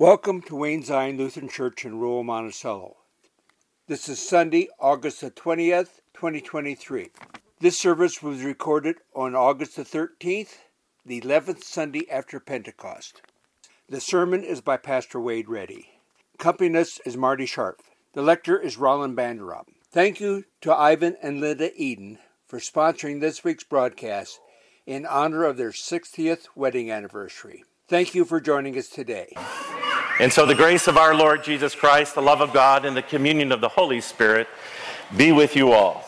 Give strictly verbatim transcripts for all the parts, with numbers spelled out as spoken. Welcome to Wayne Zion Lutheran Church in rural Monticello. This is Sunday, August the twentieth, twenty twenty-three. This service was recorded on August the thirteenth, the eleventh Sunday after Pentecost. The sermon is by Pastor Wade Reddy. Accompanist is Marty Sharp. The lector is Roland Bandrop. Thank you to Ivan and Linda Eden for sponsoring this week's broadcast in honor of their sixtieth wedding anniversary. Thank you for joining us today. And so the grace of our Lord Jesus Christ, the love of God, and the communion of the Holy Spirit be with you all.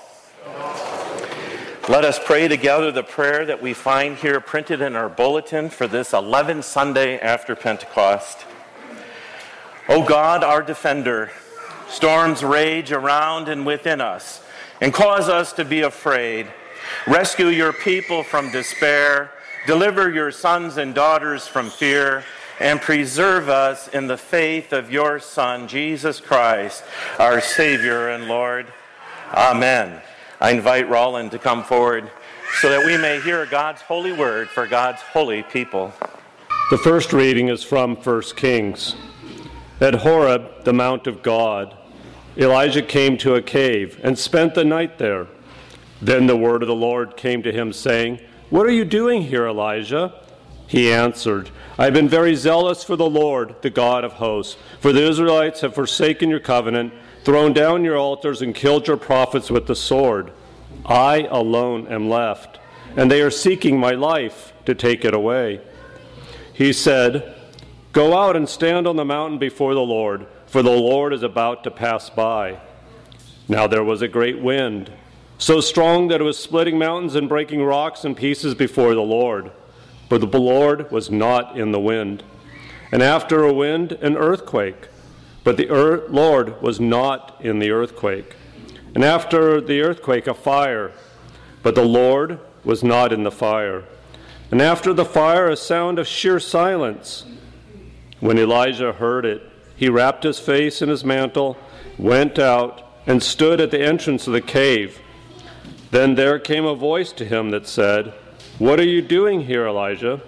Let us pray together the prayer that we find here printed in our bulletin for this eleventh Sunday after Pentecost. O God, our defender, storms rage around and within us and cause us to be afraid. Rescue your people from despair. Deliver your sons and daughters from fear. And preserve us in the faith of your Son, Jesus Christ, our Savior and Lord. Amen. I invite Roland to come forward so that we may hear God's holy word for God's holy people. The first reading is from First Kings. At Horeb, the Mount of God, Elijah came to a cave and spent the night there. Then the word of the Lord came to him, saying, "What are you doing here, Elijah?" He answered, "I have been very zealous for the Lord, the God of hosts. For the Israelites have forsaken your covenant, thrown down your altars, and killed your prophets with the sword. I alone am left, and they are seeking my life to take it away." He said, "Go out and stand on the mountain before the Lord, for the Lord is about to pass by." Now there was a great wind, so strong that it was splitting mountains and breaking rocks in pieces before the Lord. But the Lord was not in the wind. And after a wind, an earthquake. But the er- Lord was not in the earthquake. And after the earthquake, a fire. But the Lord was not in the fire. And after the fire, a sound of sheer silence. When Elijah heard it, he wrapped his face in his mantle, went out, and stood at the entrance of the cave. Then there came a voice to him that said, "What are you doing here, Elijah?"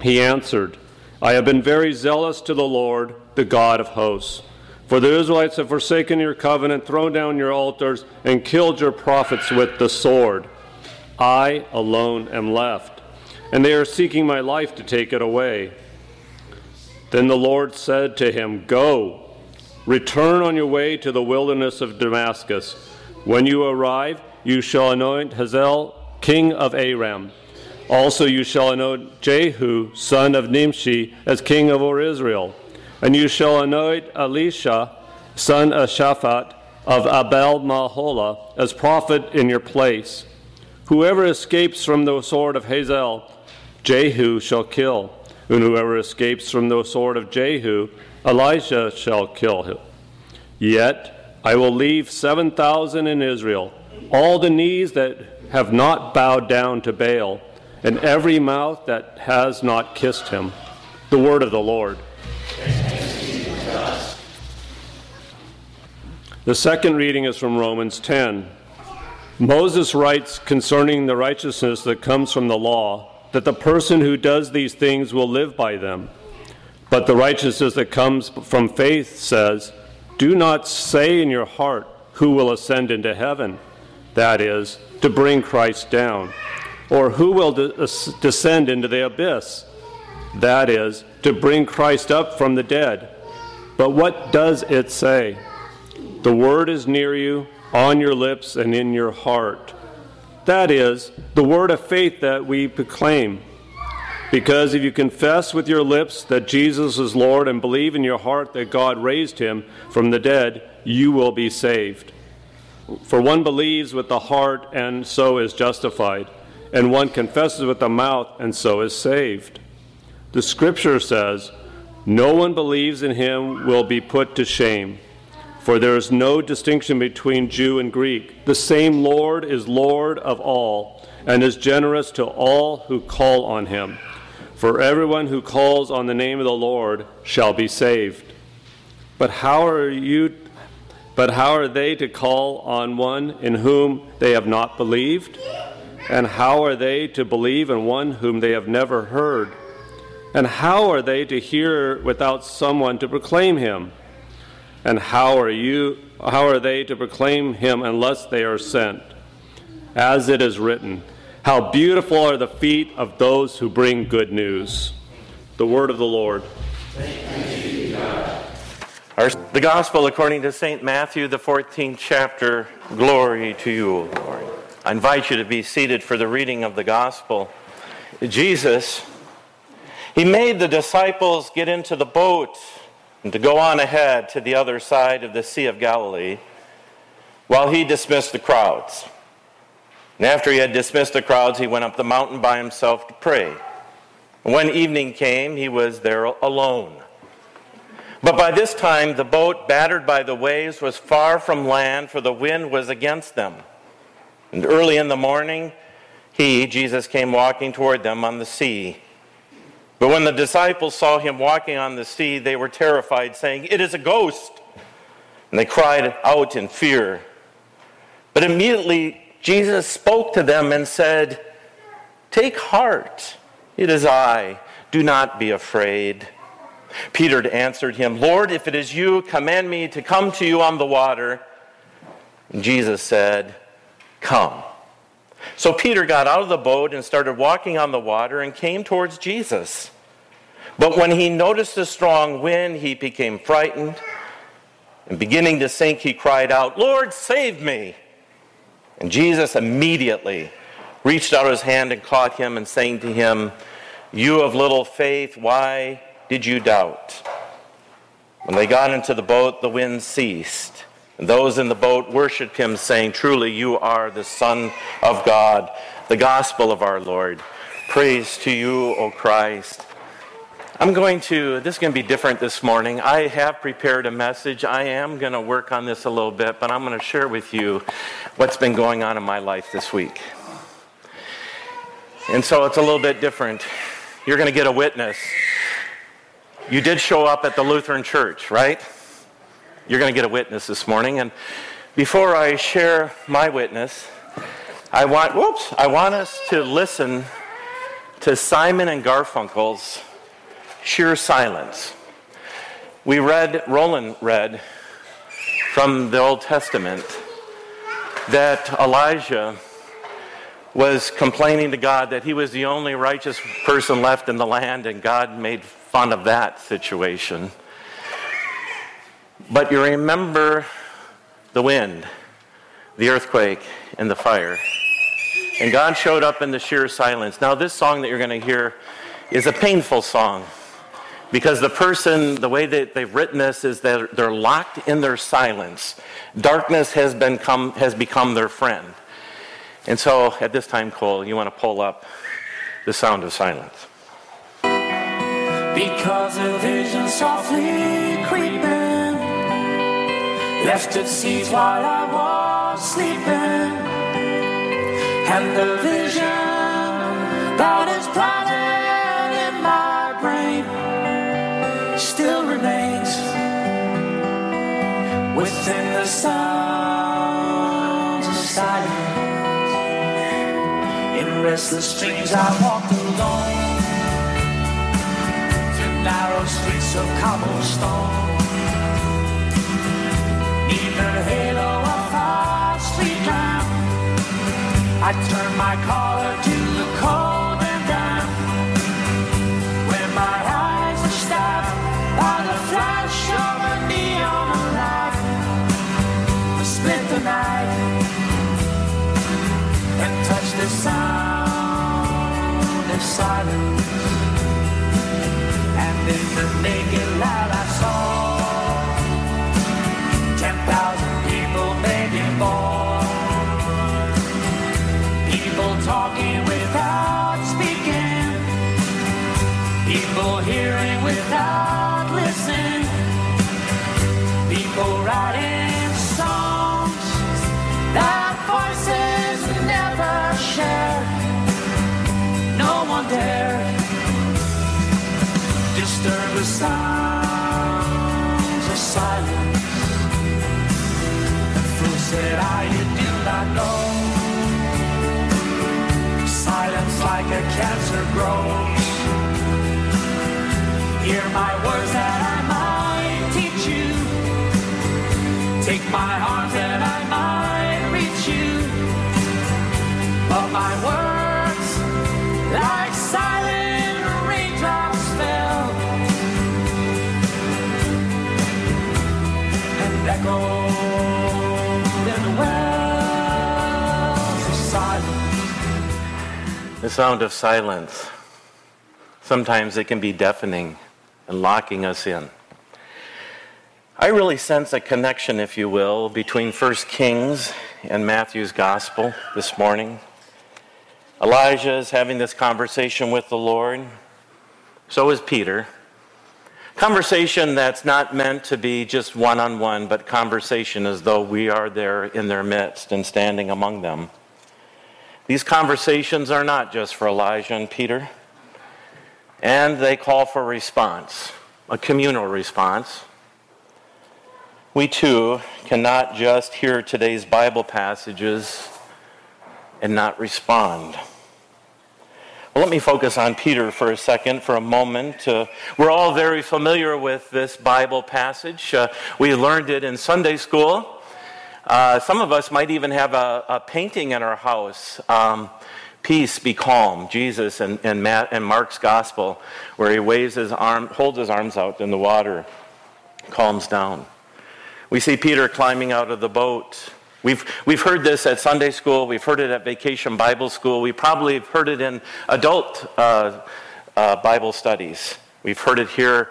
He answered, "I have been very zealous to the Lord, the God of hosts. For the Israelites have forsaken your covenant, thrown down your altars, and killed your prophets with the sword. I alone am left, and they are seeking my life to take it away." Then the Lord said to him, "Go, return on your way to the wilderness of Damascus. When you arrive, you shall anoint Hazael king of Aram. Also you shall anoint Jehu, son of Nimshi, as king over Israel. And you shall anoint Elisha, son of Shaphat, of Abel-Maholah, as prophet in your place. Whoever escapes from the sword of Hazael, Jehu shall kill. And whoever escapes from the sword of Jehu, Elisha shall kill him. Yet I will leave seven thousand in Israel, all the knees that have not bowed down to Baal, and every mouth that has not kissed him." The word of the Lord. The second reading is from Romans ten. Moses writes concerning the righteousness that comes from the law, that the person who does these things will live by them. But the righteousness that comes from faith says, "Do not say in your heart, 'Who will ascend into heaven?' That is, to bring Christ down. Or who will de- descend into the abyss? That is, to bring Christ up from the dead. But what does it say? The word is near you, on your lips and in your heart. That is, the word of faith that we proclaim. Because if you confess with your lips that Jesus is Lord and believe in your heart that God raised him from the dead, you will be saved. For one believes with the heart, and so is justified. And one confesses with the mouth, and so is saved. The scripture says, 'No one believes in him will be put to shame.' For there is no distinction between Jew and Greek. The same Lord is Lord of all, and is generous to all who call on him. For everyone who calls on the name of the Lord shall be saved." But how are you... But how are they to call on one in whom they have not believed? And how are they to believe in one whom they have never heard? And how are they to hear without someone to proclaim him? And how are you? How are they to proclaim him unless they are sent? As it is written, how beautiful are the feet of those who bring good news. The word of the Lord. Thanks be to God. Our, the gospel according to Saint Matthew, the fourteenth chapter. Glory to you, O Lord. I invite you to be seated for the reading of the gospel. Jesus, he made the disciples get into the boat and to go on ahead to the other side of the Sea of Galilee while he dismissed the crowds. And after he had dismissed the crowds, he went up the mountain by himself to pray. And when evening came, he was there alone. But by this time, the boat, battered by the waves, was far from land, for the wind was against them. And early in the morning, he, Jesus, came walking toward them on the sea. But when the disciples saw him walking on the sea, they were terrified, saying, "It is a ghost!" And they cried out in fear. But immediately Jesus spoke to them and said, "Take heart, it is I. Do not be afraid." Peter answered him, "Lord, if it is you, command me to come to you on the water." And Jesus said, "Come." So Peter got out of the boat and started walking on the water and came towards Jesus. But when he noticed the strong wind, he became frightened. And beginning to sink, he cried out, "Lord, save me!" And Jesus immediately reached out his hand and caught him and saying to him, "You of little faith, why did you doubt?" When they got into the boat, the wind ceased. And those in the boat worshipped him, saying, "Truly you are the Son of God," the gospel of our Lord. Praise to you, O Christ. I'm going to, this is going to be different this morning. I have prepared a message. I am going to work on this a little bit, but I'm going to share with you what's been going on in my life this week. And so it's a little bit different. You're going to get a witness. You did show up at the Lutheran church, right? You're going to get a witness this morning. And before I share my witness, I want, whoops, I want us to listen to Simon and Garfunkel's Sheer Silence. We read, Roland read from the Old Testament that Elijah was complaining to God that he was the only righteous person left in the land, and God made fun of that situation. But you remember the wind, the earthquake, and the fire. And God showed up in the sheer silence. Now this song that you're going to hear is a painful song. Because the person, the way that they've written this is that they're locked in their silence. Darkness has been come, has become their friend. And so at this time, Cole, you want to pull up the sound of silence. Because a vision softly creeping left its seeds while I was sleeping, and the vision that is planted in my brain still remains within the sounds of silence. In restless dreams I walked alone, narrow streets of cobblestone, neither halo or fire street lamp. I turn my collar to the cold and damp, when my eyes are stabbed by the flash of a neon light. I split the night and touch the sound of silence. In the naked light I saw ten thousand people, maybe more. People talking without speaking, people hearing without listening, people writing songs that voices never shared. No one dared disturb the sounds of silence. The fool said, "I, you did not know. Silence like a cancer grows. Hear my words that I might teach you. Take my arms that I might reach you. But my words, like silent raindrops fell, and echoed in the wells of silence. The sound of silence. Sometimes it can be deafening and locking us in. I really sense a connection, if you will, between First Kings and Matthew's gospel this morning. Elijah is having this conversation with the Lord. So is Peter. Conversation that's not meant to be just one-on-one, but conversation as though we are there in their midst and standing among them. These conversations are not just for Elijah and Peter. And they call for response, a communal response. We too cannot just hear today's Bible passages and not respond. Well, let me focus on Peter for a second, for a moment. Uh, we're all very familiar with this Bible passage. Uh, we learned it in Sunday school. Uh, some of us might even have a, a painting in our house. Um, Peace, be calm, Jesus and, and, Matt, and Mark's gospel, where he waves his arm, holds his arms out in the water, calms down. We see Peter climbing out of the boat. We've, we've heard this at Sunday school. We've heard it at Vacation Bible School. We probably have heard it in adult uh, uh, Bible studies. We've heard it here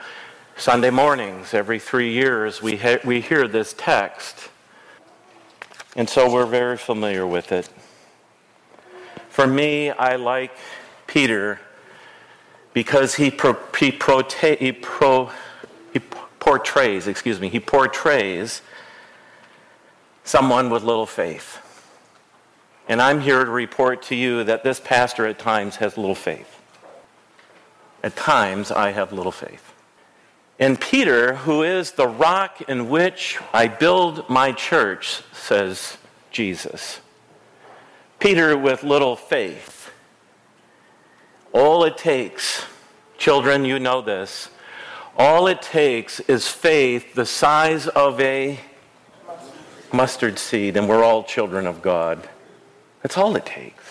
Sunday mornings. Every three years we ha- we hear this text. And so we're very familiar with it. For me, I like Peter because he pro, he, prote, he, pro, he portrays, excuse me, he portrays someone with little faith. And I'm here to report to you that this pastor at times has little faith. At times, I have little faith. And Peter, who is the rock in which I build my church, says Jesus. Peter with little faith. All it takes, children, you know this, all it takes is faith the size of a mustard seed, and we're all children of God. That's all it takes.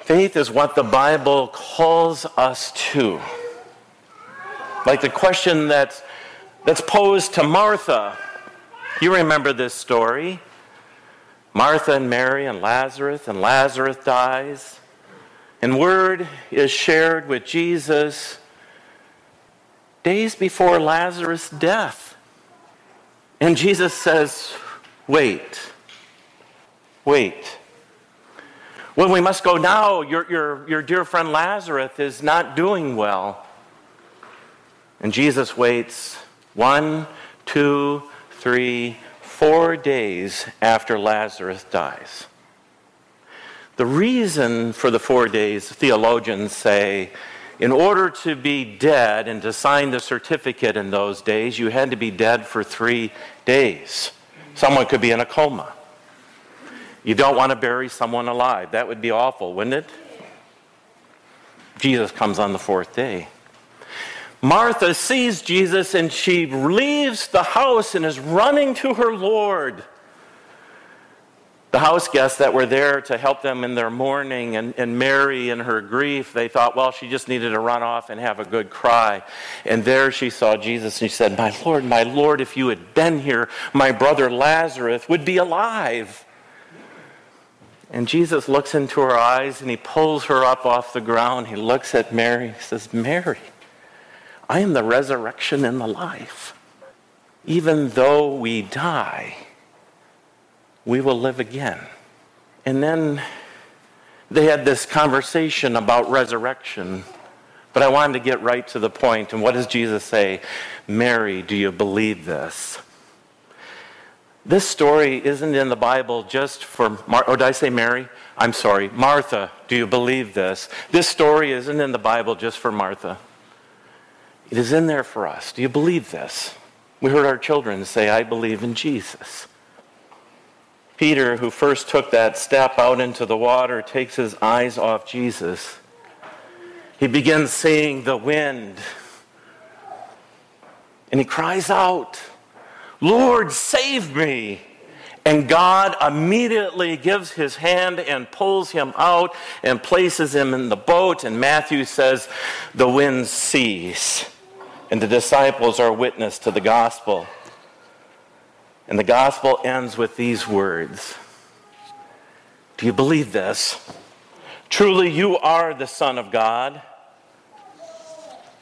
Faith is what the Bible calls us to. Like the question that's, that's posed to Martha. You remember this story. Martha and Mary and Lazarus, and Lazarus dies. And word is shared with Jesus days before Lazarus' death. And Jesus says, wait, wait. Well, we must go now. Your, your, your dear friend Lazarus is not doing well. And Jesus waits one, two, three, Four days after Lazarus dies. The reason for the four days, theologians say, in order to be dead and to sign the certificate in those days, you had to be dead for three days. Someone could be in a coma. You don't want to bury someone alive. That would be awful, wouldn't it? Jesus comes on the fourth day. Martha sees Jesus and she leaves the house and is running to her Lord. The house guests that were there to help them in their mourning and, and Mary in her grief, they thought, well, she just needed to run off and have a good cry. And there she saw Jesus and she said, my Lord, my Lord, if you had been here, my brother Lazarus would be alive. And Jesus looks into her eyes and he pulls her up off the ground. He looks at Mary and he says, Mary, I am the resurrection and the life. Even though we die, we will live again. And then they had this conversation about resurrection, but I wanted to get right to the point. And what does Jesus say? Mary, do you believe this? This story isn't in the Bible just for, Mar- oh, did I say Mary? I'm sorry. Martha, do you believe this? This story isn't in the Bible just for Martha. It is in there for us. Do you believe this? We heard our children say, I believe in Jesus. Peter, who first took that step out into the water, takes his eyes off Jesus He begins saying the wind. And he cries out, "Lord, save me." And God immediately gives his hand and pulls him out and places him in the boat. And Matthew says, the wind ceased. And the disciples are witness to the gospel. And the gospel ends with these words. Do you believe this? Truly you are the Son of God.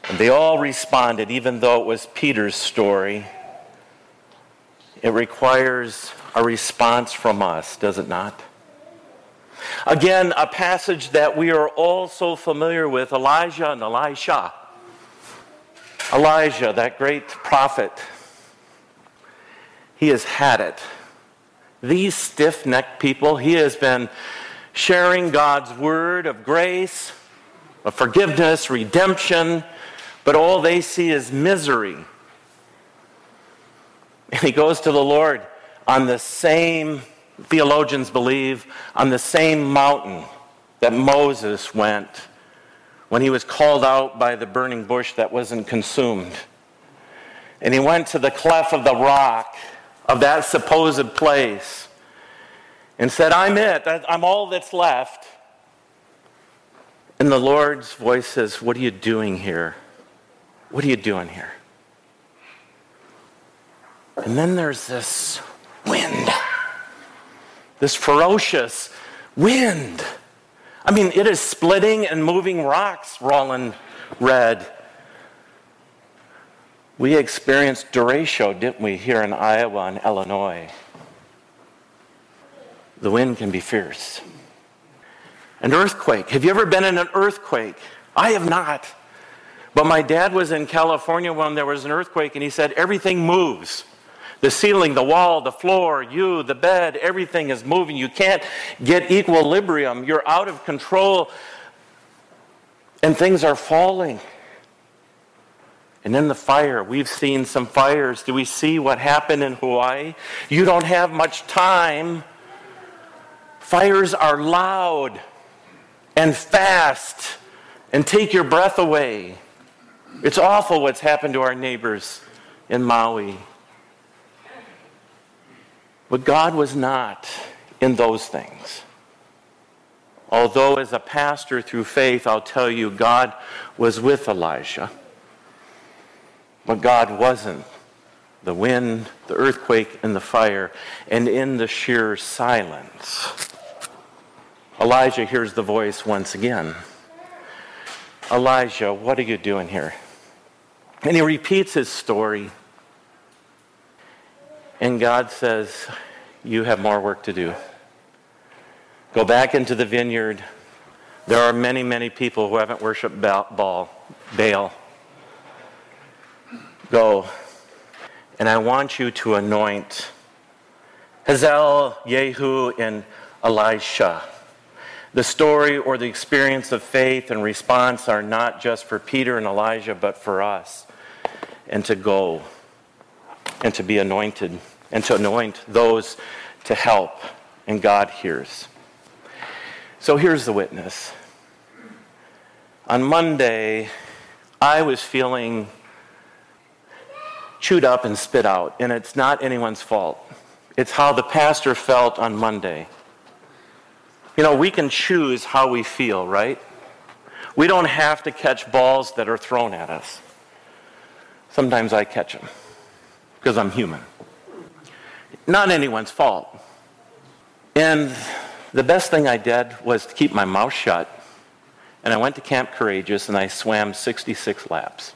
And they all responded, even though it was Peter's story. It requires a response from us, does it not? Again, a passage that we are all so familiar with, Elijah and Elisha. Elijah, that great prophet, he has had it. These stiff-necked people, he has been sharing God's word of grace, of forgiveness, redemption, but all they see is misery. And he goes to the Lord on the same, theologians believe, on the same mountain that Moses went when he was called out by the burning bush that wasn't consumed. And he went to the cleft of the rock of that supposed place and said, "I'm it. I'm all that's left." And the Lord's voice says, "What are you doing here? What are you doing here?" And then there's this wind, this ferocious wind. I mean, it is splitting and moving rocks, Roland read. We experienced derecho, didn't we, here in Iowa and Illinois? The wind can be fierce. An earthquake. Have you ever been in an earthquake? I have not. But my dad was in California when there was an earthquake, and he said, everything moves. The ceiling, the wall, the floor, you, the bed, everything is moving. You can't get equilibrium. You're out of control. And things are falling. And then the fire. We've seen some fires. Do we see what happened in Hawaii? You don't have much time. Fires are loud and fast and take your breath away. It's awful what's happened to our neighbors in Maui. But God was not in those things. Although as a pastor through faith, I'll tell you, God was with Elijah. But God wasn't. The wind, the earthquake, and the fire, and in the sheer silence, Elijah hears the voice once again. Elijah, what are you doing here? And he repeats his story. And God says, you have more work to do. Go back into the vineyard. There are many, many people who haven't worshipped Baal. Baal. Go. And I want you to anoint Hazael, Jehu, and Elisha. The story or the experience of faith and response are not just for Peter and Elijah, but for us. And to go. And to be anointed, and to anoint those to help. And God hears. So here's the witness. On Monday, I was feeling chewed up and spit out, and it's not anyone's fault. It's how the pastor felt on Monday. You know, we can choose how we feel, right? We don't have to catch balls that are thrown at us. Sometimes I catch them. Because I'm human. Not anyone's fault. And the best thing I did was to keep my mouth shut. And I went to Camp Courageous and I swam sixty-six laps.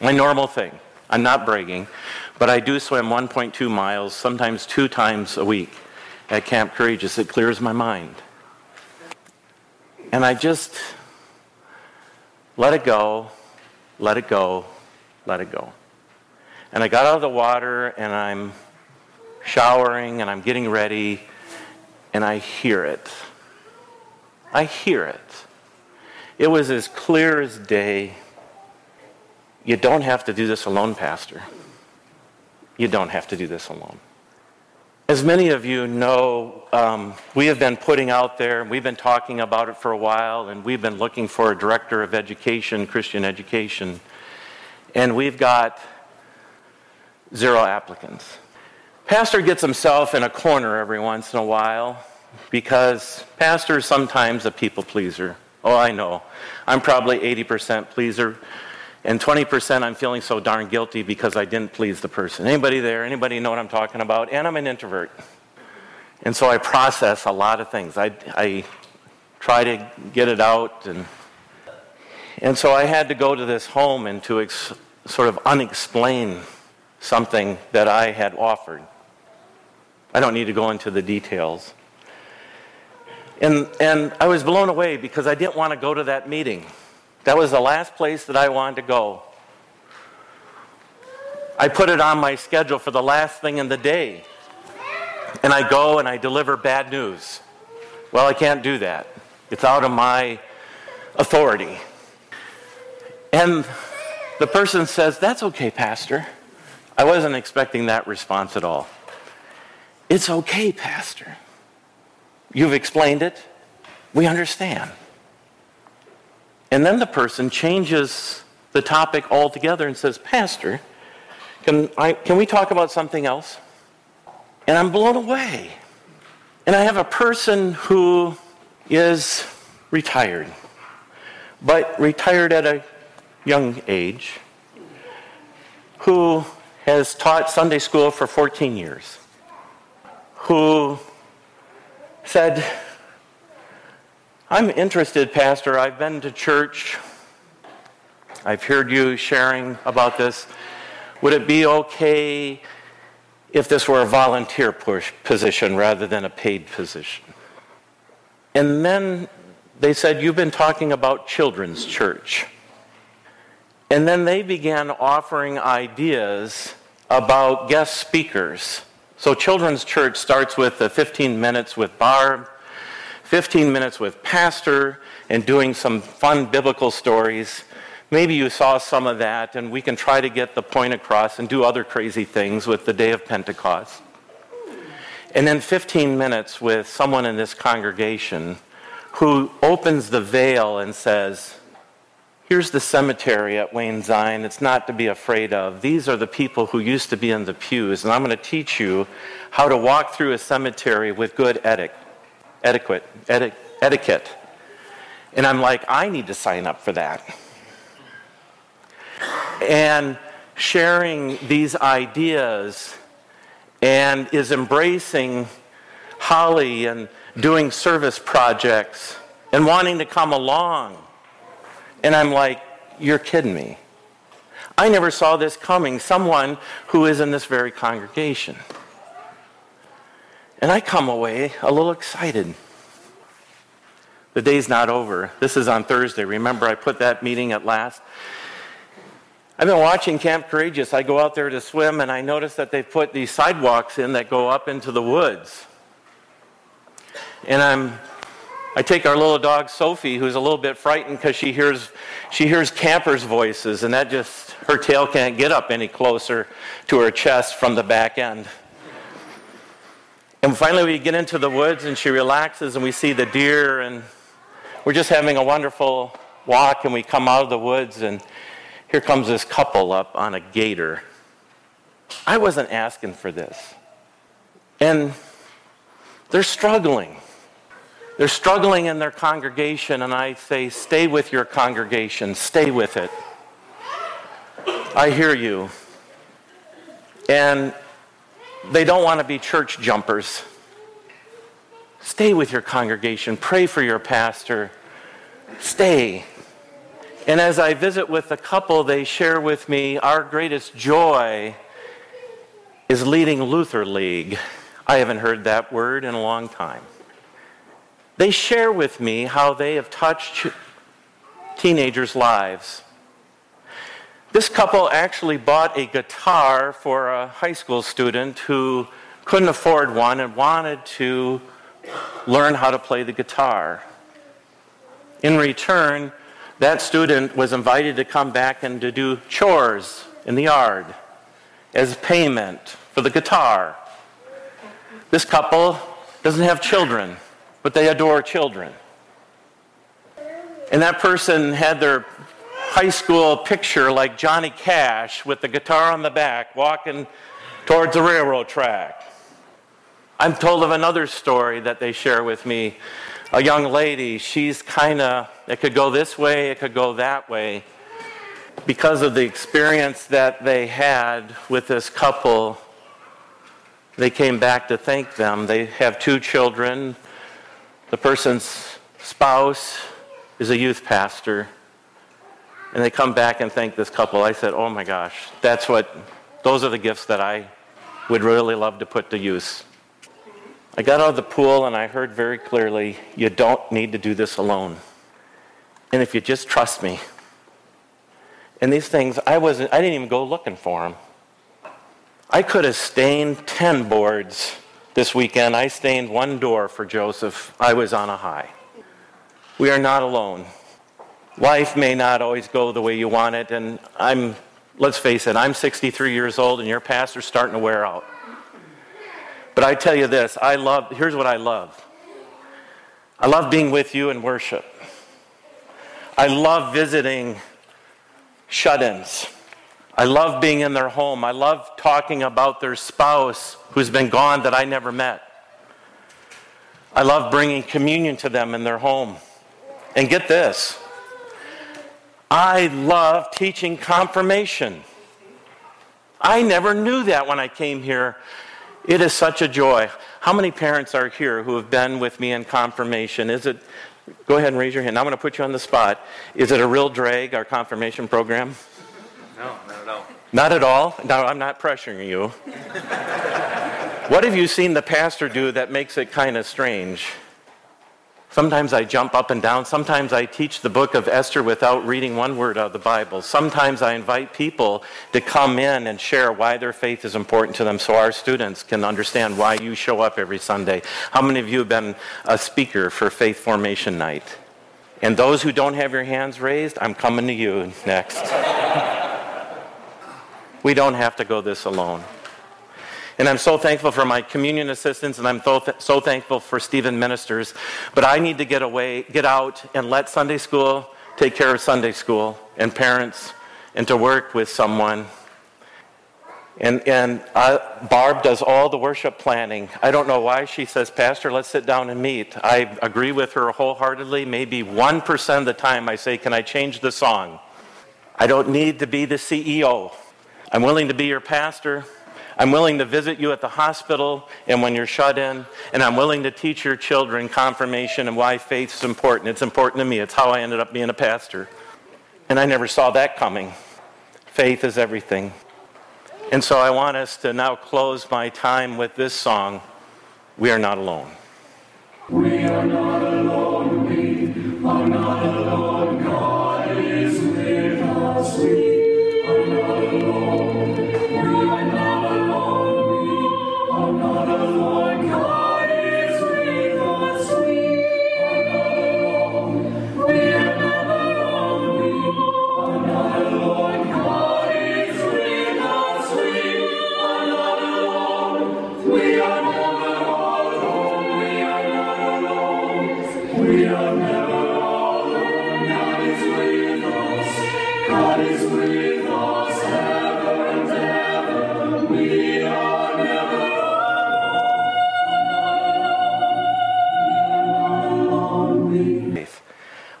My normal thing. I'm not bragging, but I do swim one point two miles, sometimes two times a week at Camp Courageous. It clears my mind. And I just let it go, let it go, let it go. And I got out of the water, and I'm showering, and I'm getting ready, and I hear it. I hear it. It was as clear as day. You don't have to do this alone, Pastor. You don't have to do this alone. As many of you know, um, we have been putting out there, and we've been talking about it for a while, and we've been looking for a director of education, Christian education, and we've got zero applicants. Pastor gets himself in a corner every once in a while because pastor is sometimes a people pleaser. Oh, I know. I'm probably eighty percent pleaser, and twenty percent I'm feeling so darn guilty because I didn't please the person. Anybody there? Anybody know what I'm talking about? And I'm an introvert. And so I process a lot of things. I, I try to get it out. And, and so I had to go to this home and to ex, sort of unexplain something that I had offered. I don't need to go into the details. And, and I was blown away because I didn't want to go to that meeting. That was the last place that I wanted to go. I put it on my schedule for the last thing in the day. And I go and I deliver bad news. Well, I can't do that. It's out of my authority. And the person says, "That's okay, Pastor." I wasn't expecting that response at all. "It's okay, Pastor. You've explained it. We understand." And then the person changes the topic altogether and says, "Pastor, can I, can we talk about something else?" And I'm blown away. And I have a person who is retired, but retired at a young age, who has taught Sunday school for fourteen years, who said, "I'm interested, Pastor. I've been to church. I've heard you sharing about this. Would it be okay if this were a volunteer push position rather than a paid position?" And then they said, "You've been talking about children's church." And then they began offering ideas about guest speakers. So children's church starts with the fifteen minutes with Barb, fifteen minutes with Pastor, and doing some fun biblical stories. Maybe you saw some of that, and we can try to get the point across and do other crazy things with the day of Pentecost. And then fifteen minutes with someone in this congregation who opens the veil and says, "Here's the cemetery at Wayne Zion. It's not to be afraid of. These are the people who used to be in the pews, and I'm going to teach you how to walk through a cemetery with good etiquette. Etiquette, eti- etiquette. And I'm like, I need to sign up for that. And sharing these ideas and is embracing Holly and doing service projects and wanting to come along. And I'm like, you're kidding me. I never saw this coming, someone who is in this very congregation. And I come away a little excited. The day's not over. This is on Thursday. Remember, I put that meeting at last. I've been watching Camp Courageous. I go out there to swim, and I notice that they've put these sidewalks in that go up into the woods. And I'm, I take our little dog, Sophie, who's a little bit frightened because she hears, she hears campers' voices, and that just, her tail can't get up any closer to her chest from the back end. And finally we get into the woods and she relaxes and we see the deer and we're just having a wonderful walk, and we come out of the woods and here comes this couple up on a gator. I wasn't asking for this. And they're struggling. They're struggling in their congregation, and I say, stay with your congregation, stay with it. I hear you. And they don't want to be church jumpers. Stay with your congregation. Pray for your pastor. Stay. And as I visit with the couple, they share with me, our greatest joy is leading Luther League. I haven't heard that word in a long time. They share with me how they have touched teenagers' lives. This couple actually bought a guitar for a high school student who couldn't afford one and wanted to learn how to play the guitar. In return, that student was invited to come back and to do chores in the yard as payment for the guitar. This couple doesn't have children, but they adore children. And that person had their high school picture like Johnny Cash with the guitar on the back walking towards the railroad track. I'm told of another story that they share with me. A young lady, she's kind of, it could go this way, it could go that way. Because of the experience that they had with this couple, they came back to thank them. They have two children. The person's spouse is a youth pastor. And they come back and thank this couple. I said, oh my gosh, that's what, those are the gifts that I would really love to put to use. I got out of the pool and I heard very clearly, you don't need to do this alone. And if you just trust me. And these things, I wasn't, I didn't even go looking for them. I could have stained ten boards this weekend. I stained one door for Joseph. I was on a high. We are not alone. Life may not always go the way you want it. And I'm, let's face it, I'm sixty-three years old and your pastor's starting to wear out. But I tell you this, I love, here's what I love. I love being with you in worship. I love visiting shut-ins. I love being in their home. I love talking about their spouse who's been gone that I never met. I love bringing communion to them in their home. And get this, I love teaching confirmation. I never knew that when I came here. It is such a joy. How many parents are here who have been with me in confirmation? Is it, go ahead and raise your hand. I'm going to put you on the spot. Is it a real drag, our confirmation program? No, not at all. Not at all? No, I'm not pressuring you. What have you seen the pastor do that makes it kind of strange? Sometimes I jump up and down. Sometimes I teach the book of Esther without reading one word out of the Bible. Sometimes I invite people to come in and share why their faith is important to them so our students can understand why you show up every Sunday. How many of you have been a speaker for Faith Formation Night? And those who don't have your hands raised, I'm coming to you next. We don't have to go this alone. And I'm so thankful for my communion assistants, and I'm so, th- so thankful for Stephen Ministers. But I need to get away, get out, and let Sunday school take care of Sunday school and parents, and to work with someone. And and I, Barb does all the worship planning. I don't know why she says, Pastor, let's sit down and meet. I agree with her wholeheartedly. Maybe one percent of the time I say, can I change the song? I don't need to be the C E O. I'm willing to be your pastor. I'm willing to visit you at the hospital and when you're shut in. And I'm willing to teach your children confirmation and why faith is important. It's important to me. It's how I ended up being a pastor. And I never saw that coming. Faith is everything. And so I want us to now close my time with this song, We Are Not Alone. We are not alone. We are not alone. God is with us. We are not alone.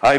I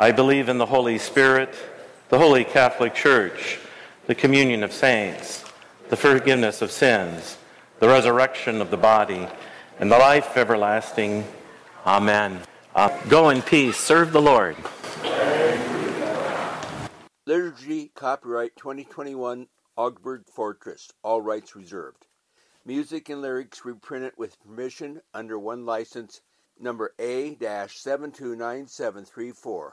I believe in the Holy Spirit, the Holy Catholic Church, the communion of saints, the forgiveness of sins, the resurrection of the body, and the life everlasting. Amen. Uh, go in peace. Serve the Lord. Liturgy, copyright twenty twenty-one, Augsburg Fortress. All rights reserved. Music and lyrics reprinted with permission under one license number A seven two nine seven three four.